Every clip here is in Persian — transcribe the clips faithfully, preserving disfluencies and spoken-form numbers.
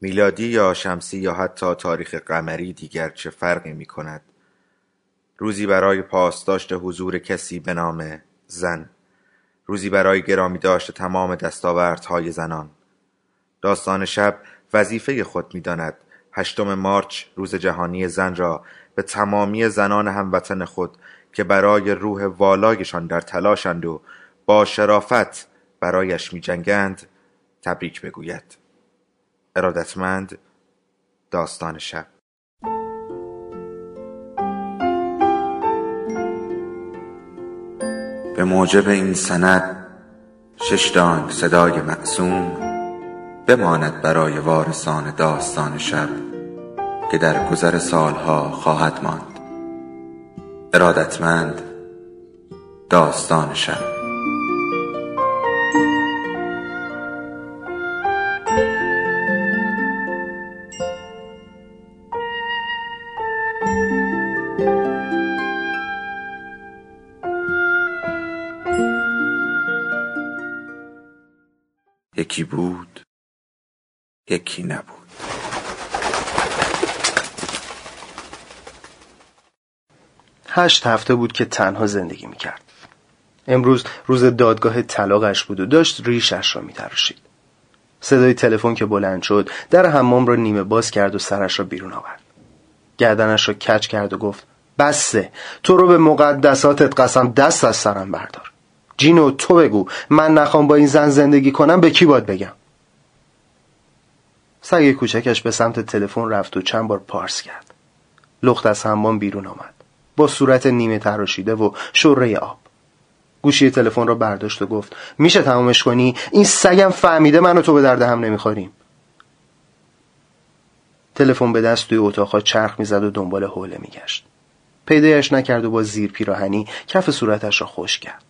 میلادی یا شمسی یا حتی تاریخ قمری دیگر چه فرقی می کند؟ روزی برای پاسداشت حضور کسی به نام زن، روزی برای گرامی داشت تمام دستاوردهای زنان. داستان شب وظیفه خود می داند هشتم مارچ روز جهانی زن را به تمامی زنان هموطن خود که برای روح والایشان در تلاشند و با شرافت برایش می جنگند تبریک بگوید. ارادتمند، داستان شب. به موجب این سند شش دانگ صدای معصوم بماند برای وارثان داستان شب که در گذر سالها خواهد ماند. ارادتمند، داستان شب. یکی بود، یکی نبود. هشت هفته بود که تنها زندگی میکرد. امروز روز دادگاه طلاقش بود و داشت ریشش را میتراشید. صدای تلفن که بلند شد در حمام را نیمه باز کرد و سرش را بیرون آورد. گردنش را کج کرد و گفت بسه، تو رو به مقدساتت قسم، دست از سرم بردار. جینو تو بگو من نخوام با این زن زندگی کنم به کی باید بگم؟ سگ کوچکش به سمت تلفن رفت و چند بار پارس کرد. لخت از حمام بیرون آمد با صورت نیمه تراشیده و شره آب. گوشی تلفن را برداشت و گفت میشه تمامش کنی؟ این سگم فهمیده من و تو به درد هم نمیخوریم. تلفن به دست توی اتاقا چرخ میزد و دنبال حوله میگشت. پیدایش نکرد و با زیر پیراهنی کف صورتش را خشک کرد.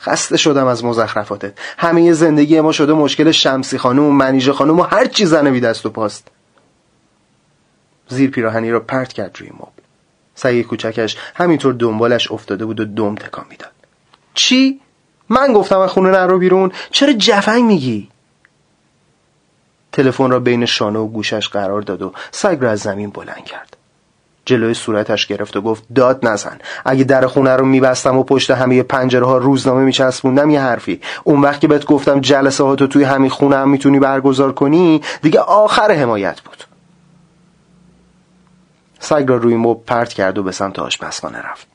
خسته شدم از مزخرفاتت. همه زندگی ما شده مشکل شمسی خانم و منیژه خانم و هر چی زن بی دست و پاست. زیر پیراهنی را پرت کرد روی مبل. سگ کوچکش همینطور دنبالش افتاده بود و دم تکان میداد. چی؟ من گفتم از خونه نرو بیرون؟ چرا جفنگ میگی؟ تلفن را بین شانه و گوشش قرار داد و سگ را از زمین بلند کرد. جلوی صورتش گرفت و گفت داد نزن. اگه در خونه رو میبستم و پشت همه پنجره ها روزنامه میچسبوندم یه حرفی، اون وقت که بهت گفتم جلسه هاتو توی همین خونه هم میتونی برگزار کنی دیگه آخر حمایت بود. سگ را روی مبل پرت کرد و به سمت آشپزخانه رفت.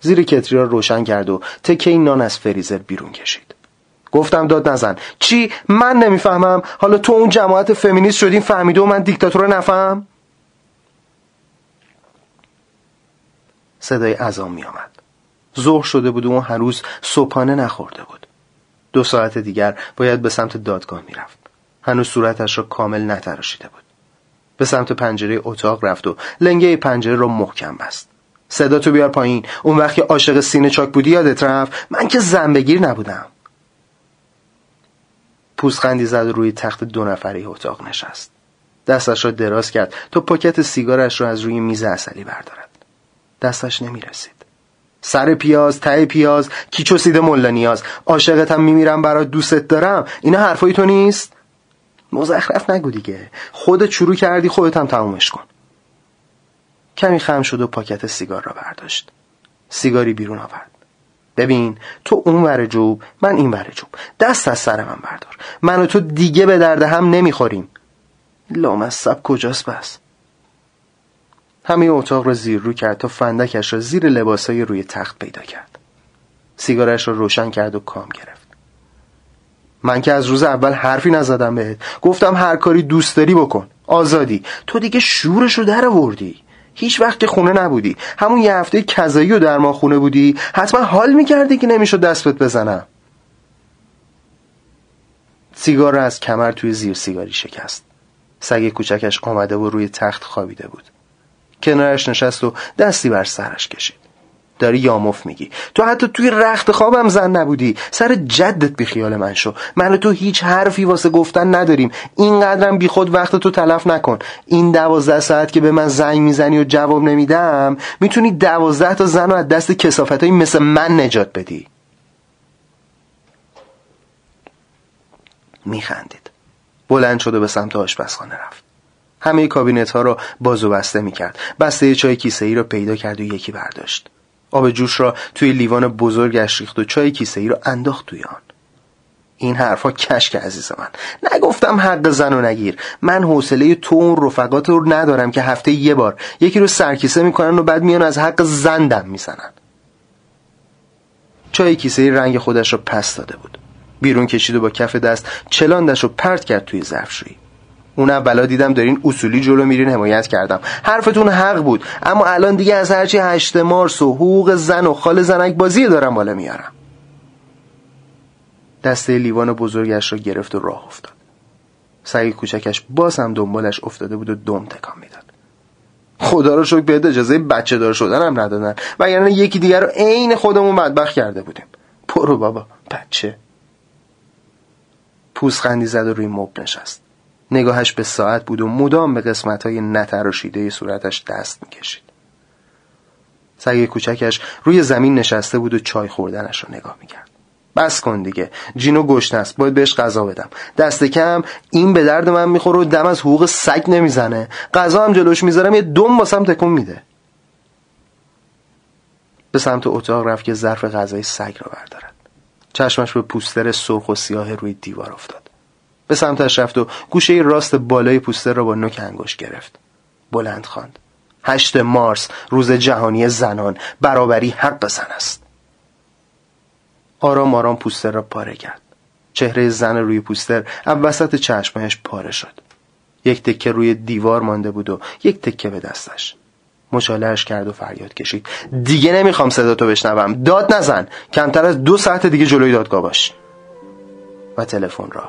زیر کتری را روشن کرد و تکه نان از فریزر بیرون کشید. گفتم داد نزن. چی؟ من نمیفهمم؟ حالا تو اون جماعت فمینیست شدین فهمیده و من دیکتاتور نفهم؟ صدای اذان می آمد. ظهر شده بود و اون هنوز صبحانه نخورده بود. دو ساعت دیگر باید به سمت دادگاه می رفت. هنوز صورتش را کامل نتراشیده بود. به سمت پنجره اتاق رفت و لنگه پنجره را محکم بست. صدا تو بیار پایین. اون وقت که عاشق سینه چاک بودی یادت رفت؟ من که زنبگیر نبودم. پوزخندی زد و روی تخت دو نفره اتاق نشست. دستش را دراز کرد تا پاکت سیگارش را از روی میز عسلی بردارد. دستش نمی رسید. سر پیاز، ته پیاز، کیچو سیده ملا نیاز، عاشقتم میمیرم برات دوست دارم، اینا حرفای تو نیست؟ مزخرف نگو دیگه. خودت شروع کردی خودت هم تمومش کن. کمی خم شد و پاکت سیگار را برداشت. سیگاری بیرون آورد. ببین تو اون ور جوب، من این ور جوب. دست از سر من بردار. من و تو دیگه به درد هم نمیخوریم. لامصب کجاست بس؟ همه اتاق را زیر رو کرد تا فندکش را زیر لباسای روی تخت پیدا کرد. سیگارش را روشن کرد و کام گرفت. من که از روز اول حرفی نزدم بهت. گفتم هر کاری دوست داری بکن. آزادی. تو دیگه شورشو در آوردی. هیچ وقت خونه نبودی. همون یه هفته کذایی و درمان خونه بودی. حتما حال میکردی که نمیشد دستت بزنم. سیگار را از کمر توی زیر سیگاری شکست. سگ کوچکش آمده و روی تخت خوابیده بود. کنارش نشست و دستی بر سرش کشید. داری یاموف میگی. تو حتی توی رخت خوابم زن نبودی. سر جدت بیخیال من شو. من و تو هیچ حرفی واسه گفتن نداریم. اینقدرم بی خود وقت تو تلف نکن. این دوازده ساعت که به من زنگ میزنی و جواب نمیدم میتونی دوازده تا زن رو از دست کسافتایی مثل من نجات بدی. میخندید. بلند شد و به سمت آشپزخانه رفت. همه کابینت ها را باز و بسته می کرد. بسته چای کیسه ای را پیدا کرد و یکی برداشت. آب جوش را توی لیوان بزرگش ریخت و چای کیسه ای را انداخت توی آن. این حرفا کشک عزیز من. نگفتم حق زنو نگیر. من حوصله تو اون رفقات رو ندارم که هفته یه بار یکی رو سرکیسه میکنن و بعد میان از حق زن دم میزنن. چای کیسه رنگ خودش رو پس داده بود. بیرون کشید و با کف دست چلاندش رو پرت کرد توی ظرفشویی. اون اولا دیدم دارین اصولی جلو میرین حمایت کردم. حرفتون حق بود، اما الان دیگه از هرچی هشت مارس و حقوق زن و خال زنک بازی دارم بالا میارم. دسته لیوان بزرگش را گرفت و راه افتاد. سگ کوچکش باز هم دنبالش افتاده بود و دم تکان میداد. خدا رو شکر به اجازه بچه دار شدن هم ندادن، وگرنه یکی دیگر رو عین خودمون بدبخت کرده بودیم. برو بابا بچه. پوزخندی زد و روی مبل نشست. نگاهش به ساعت بود و مدام به قسمت‌های نتراشیده صورتش دست می‌کشید. سگ کوچکش روی زمین نشسته بود و چای خوردنش رو نگاه می‌کرد. بس کن دیگه، جینو گشنه است، باید بهش غذا بدم. دست کم این به درد من میخوره و دم از حقوق سگ نمیزنه. غذا هم جلوش میذارم یه دم واسم تکون میده. به سمت اتاق رفت که ظرف غذای سگ را بردارد. چشمش به پوستر سرخ و سیاه روی دیوار افتاد. به سمتش رفت و گوشه راست بالای پوستر را با نوک انگشت گرفت. بلند خواند: هشت مارس روز جهانی زنان، برابری حق زن است. آرام آرام پوستر را پاره کرد. چهره زن روی پوستر از وسط چشمایش پاره شد. یک تکه روی دیوار مانده بود و یک تکه به دستش. مچاله‌اش کرد و فریاد کشید: دیگه نمیخوام صدا تو بشنوم. داد نزن. کمتر از دو ساعت دیگه جلوی دادگاه باش. و تلفن را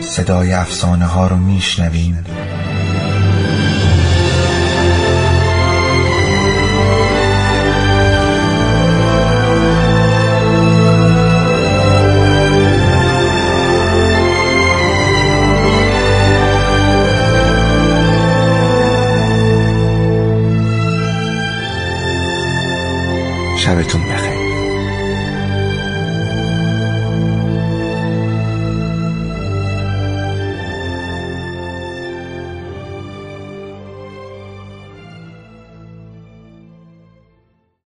صدای افسانه ها رو میشنویم.